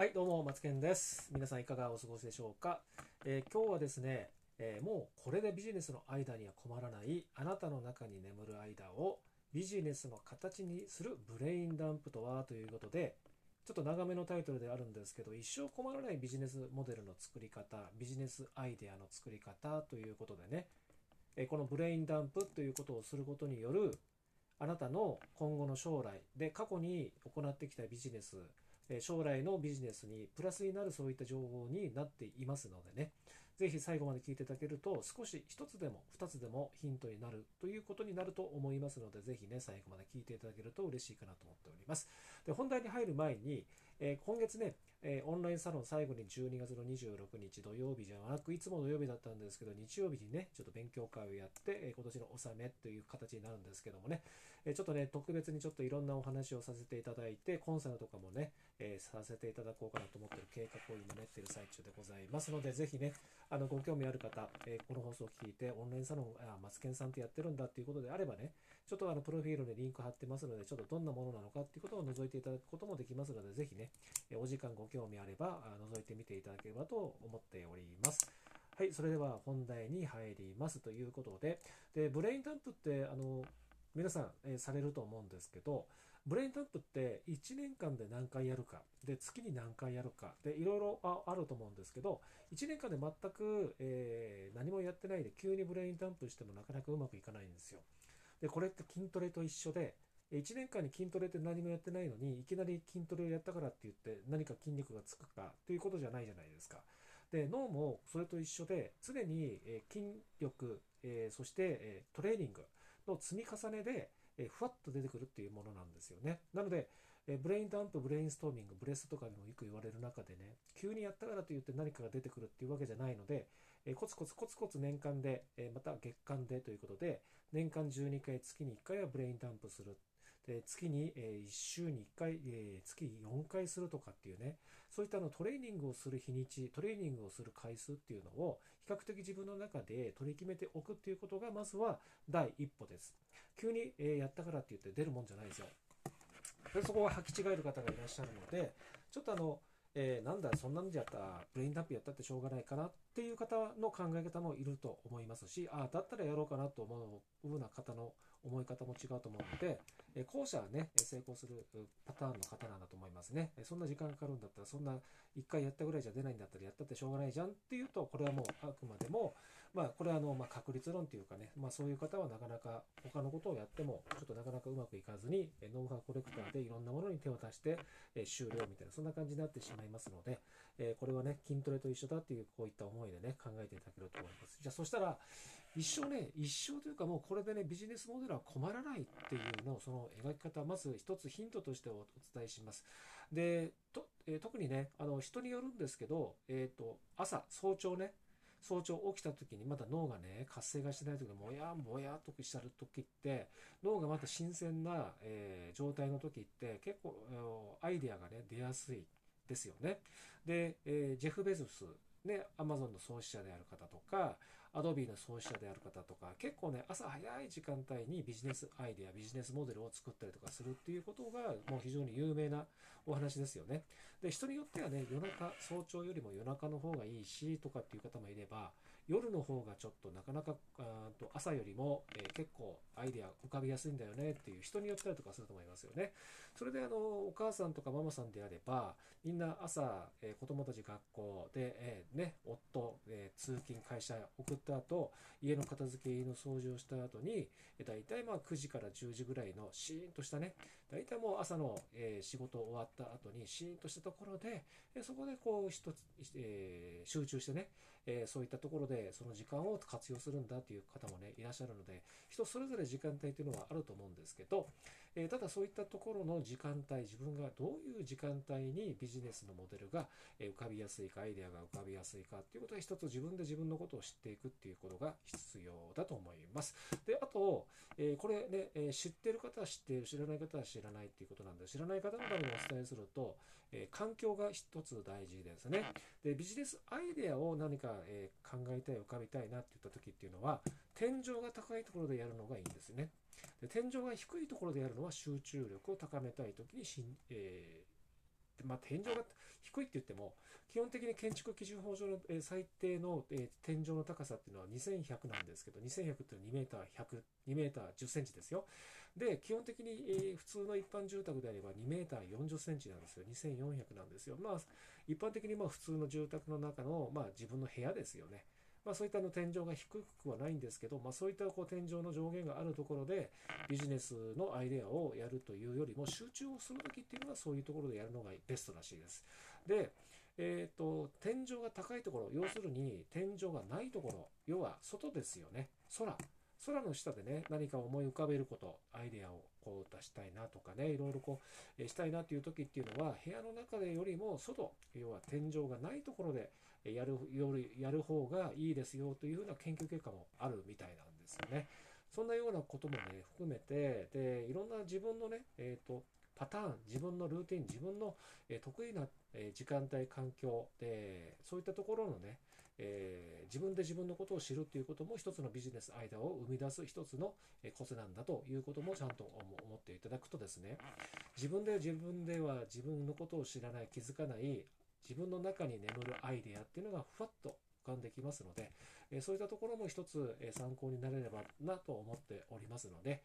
はいどうもマツケンです。皆さんいかがお過ごしでしょうか。今日はですね、もうこれでビジネスのアイデアには困らない、あなたの中に眠るアイデアをビジネスの形にするブレインダンプとはということで、ちょっと長めのタイトルであるんですけど、一生困らないビジネスモデルの作り方、ビジネスアイデアの作り方ということでね、このブレインダンプということをすることによるあなたの今後の将来で、過去に行ってきたビジネス、将来のビジネスにプラスになる、そういった情報になっていますのでね、ぜひ最後まで聞いていただけると少し1つでも2つでもヒントになるということになると思いますので、ぜひね最後まで聞いていただけると嬉しいかなと思っております。で、本題に入る前に、今月ね、オンラインサロン最後に12月の26日土曜日じゃなく、いつも土曜日だったんですけど、日曜日にねちょっと勉強会をやって、今年の納めという形になるんですけどもね、ちょっとね特別にちょっといろんなお話をさせていただいて、コンサルとかもね、させていただこうかなと思っている計画を今練っている最中でございますので、ぜひねご興味ある方、この放送を聞いてオンラインサロンマツケンさんってやってるんだっていうことであればね、ちょっとプロフィールにリンク貼ってますので、ちょっとどんなものなのかっていうことを覗いていただくこともできますので、ぜひねお時間ご興味あれば覗いてみていただければと思っております。はい、それでは本題に入りますということで、ブレインダンプって皆さん、されると思うんですけど、ブレインダンプって1年間で何回やるかで、月に何回やるかで、いろいろあると思うんですけど、1年間で全く、何もやってないで急にブレインダンプしてもなかなかうまくいかないんですよ。でこれって筋トレと一緒で、1年間に筋トレって何もやってないのにいきなり筋トレをやったからって言って何か筋肉がつくかということじゃないじゃないですか。で脳もそれと一緒で、常に筋力、そしてトレーニングの積み重ねでふわっと出てくるっていうものなんですよね。なのでブレインダンプ、ブレインストーミング、ブレストとかにもよく言われる中でね、急にやったからといって何かが出てくるっていうわけじゃないので、コツコツコツコツ年間で、また月間でということで、年間12回、月に1回はブレインダンプする。で月に1週に1回、月4回するとかっていうね、そういったトレーニングをする日にち、トレーニングをする回数っていうのを比較的自分の中で取り決めておくっていうことが、まずは第一歩です。急にやったからって言って出るもんじゃないですよ。でそこは履き違える方がいらっしゃるので、ちょっとなんだそんなんじゃったブレインダンプやったってしょうがないかなっていう方の考え方もいると思いますし、だったらやろうかなと思うような方の思い方も違うと思うので、後者はね成功するパターンの方なんだと思いますね。そんな時間かかるんだったら、そんな1回やったぐらいじゃ出ないんだったらやったってしょうがないじゃんっていうと、これはもうあくまでもこれは確率論というかね、そういう方はなかなか他のことをやってもちょっとなかなかうまくいかずに、ノウハウコレクターでいろんなものに手を出して終了みたいな、そんな感じになってしまいますので、これはね筋トレと一緒だっていう、こういった思いでね考えていただけると思います。じゃあそしたら一生というか、もうこれでねビジネスモデルは困らないっていうのを、その描き方、まず一つヒントとしてお伝えします。で特にね人によるんですけど、早朝起きた時にまだ脳がね活性がしてない時にもやもやっとしてる時って、脳がまた新鮮な、状態の時って結構アイデアがね出やすいですよね。で、ジェフ・ベゾスね、アマゾンの創始者である方とか、アドビーの創始者である方とか、結構ね朝早い時間帯にビジネスアイデア、ビジネスモデルを作ったりとかするっていうことが、もう非常に有名なお話ですよね。で人によってはね夜中、早朝よりも夜中の方がいいしとかっていう方もいれば、夜の方がちょっとなかなか朝よりも、結構アイデア浮かびやすいんだよねっていう人によってはとかすると思いますよね。それでお母さんとかママさんであれば、みんな朝、子供たち学校で、夫、通勤会社送った後、家の片付けの掃除をした後に、だいたい9時から10時ぐらいのシーンとしたね、だいたいもう朝の、仕事終わった後にシーンとしたところで、そこで集中してね、そういったところでその時間を活用するんだという方もねいらっしゃるので、人それぞれ時間帯というのはあると思うんですけど、ただそういったところの時間帯、自分がどういう時間帯にビジネスのモデルが浮かびやすいか、アイデアが浮かびやすいかということは、一つ自分で自分のことを知っていくっていうことが必要だと思います。であと、これね知っている方は知っている、知らない方は知らないっていうことなんで、知らない方のためにお伝えすると、環境が一つ大事ですね。でビジネスアイデアを何か考えたい、浮かびたいなっていった時っていうのは、天井が高いところでやるのがいいんですね。で天井が低いところでやるのは集中力を高めたい時にまあ、天井が低いって言っても、基本的に建築基準法上の最低の天井の高さっていうのは2100なんですけど、2100っていうのは2メーター100、2メーター10センチですよ。で、基本的に普通の一般住宅であれば2メーター40センチなんですよ。2400なんですよ。まあ、一般的にまあ普通の住宅の中の、まあ自分の部屋ですよね。まあそういった天井が低くはないんですけど、まあそういった天井の上限があるところでビジネスのアイデアをやるというよりも集中をするときっていうのはそういうところでやるのがベストらしいです。で、天井が高いところ、要するに天井がないところ、要は外ですよね。空の下でね、何か思い浮かべること、アイデアをこう出したいなとかね、いろいろこう、したいなっていう時っていうのは、部屋の中でよりも外、要は天井がないところでやる方がいいですよというふうな研究結果もあるみたいなんですよね。そんなようなこともね、含めて、で、いろんな自分のね、パターン、自分のルーティン、自分の得意な時間帯、環境で、そういったところのね、自分で自分のことを知るということも一つのビジネスアイデアを生み出す一つのコツなんだということもちゃんと思っていただくとですね、自分では自分のことを知らない、気づかない、自分の中に眠るアイデアっていうのがふわっと浮かんできますので、そういったところも一つ参考になれればなと思っておりますので、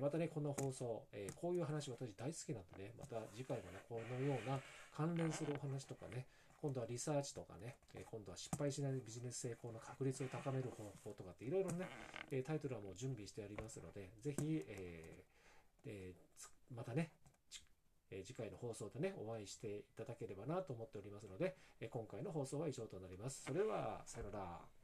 またね、こんな放送、こういう話私大好きなんでね、また次回もね、このような関連するお話とかね、今度はリサーチとかね、今度は失敗しないビジネス成功の確率を高める方法とかっていろいろね、タイトルはもう準備してありますので、ぜひ、またね、次回の放送でね、お会いしていただければなと思っておりますので、今回の放送は以上となります。それでは、さよなら。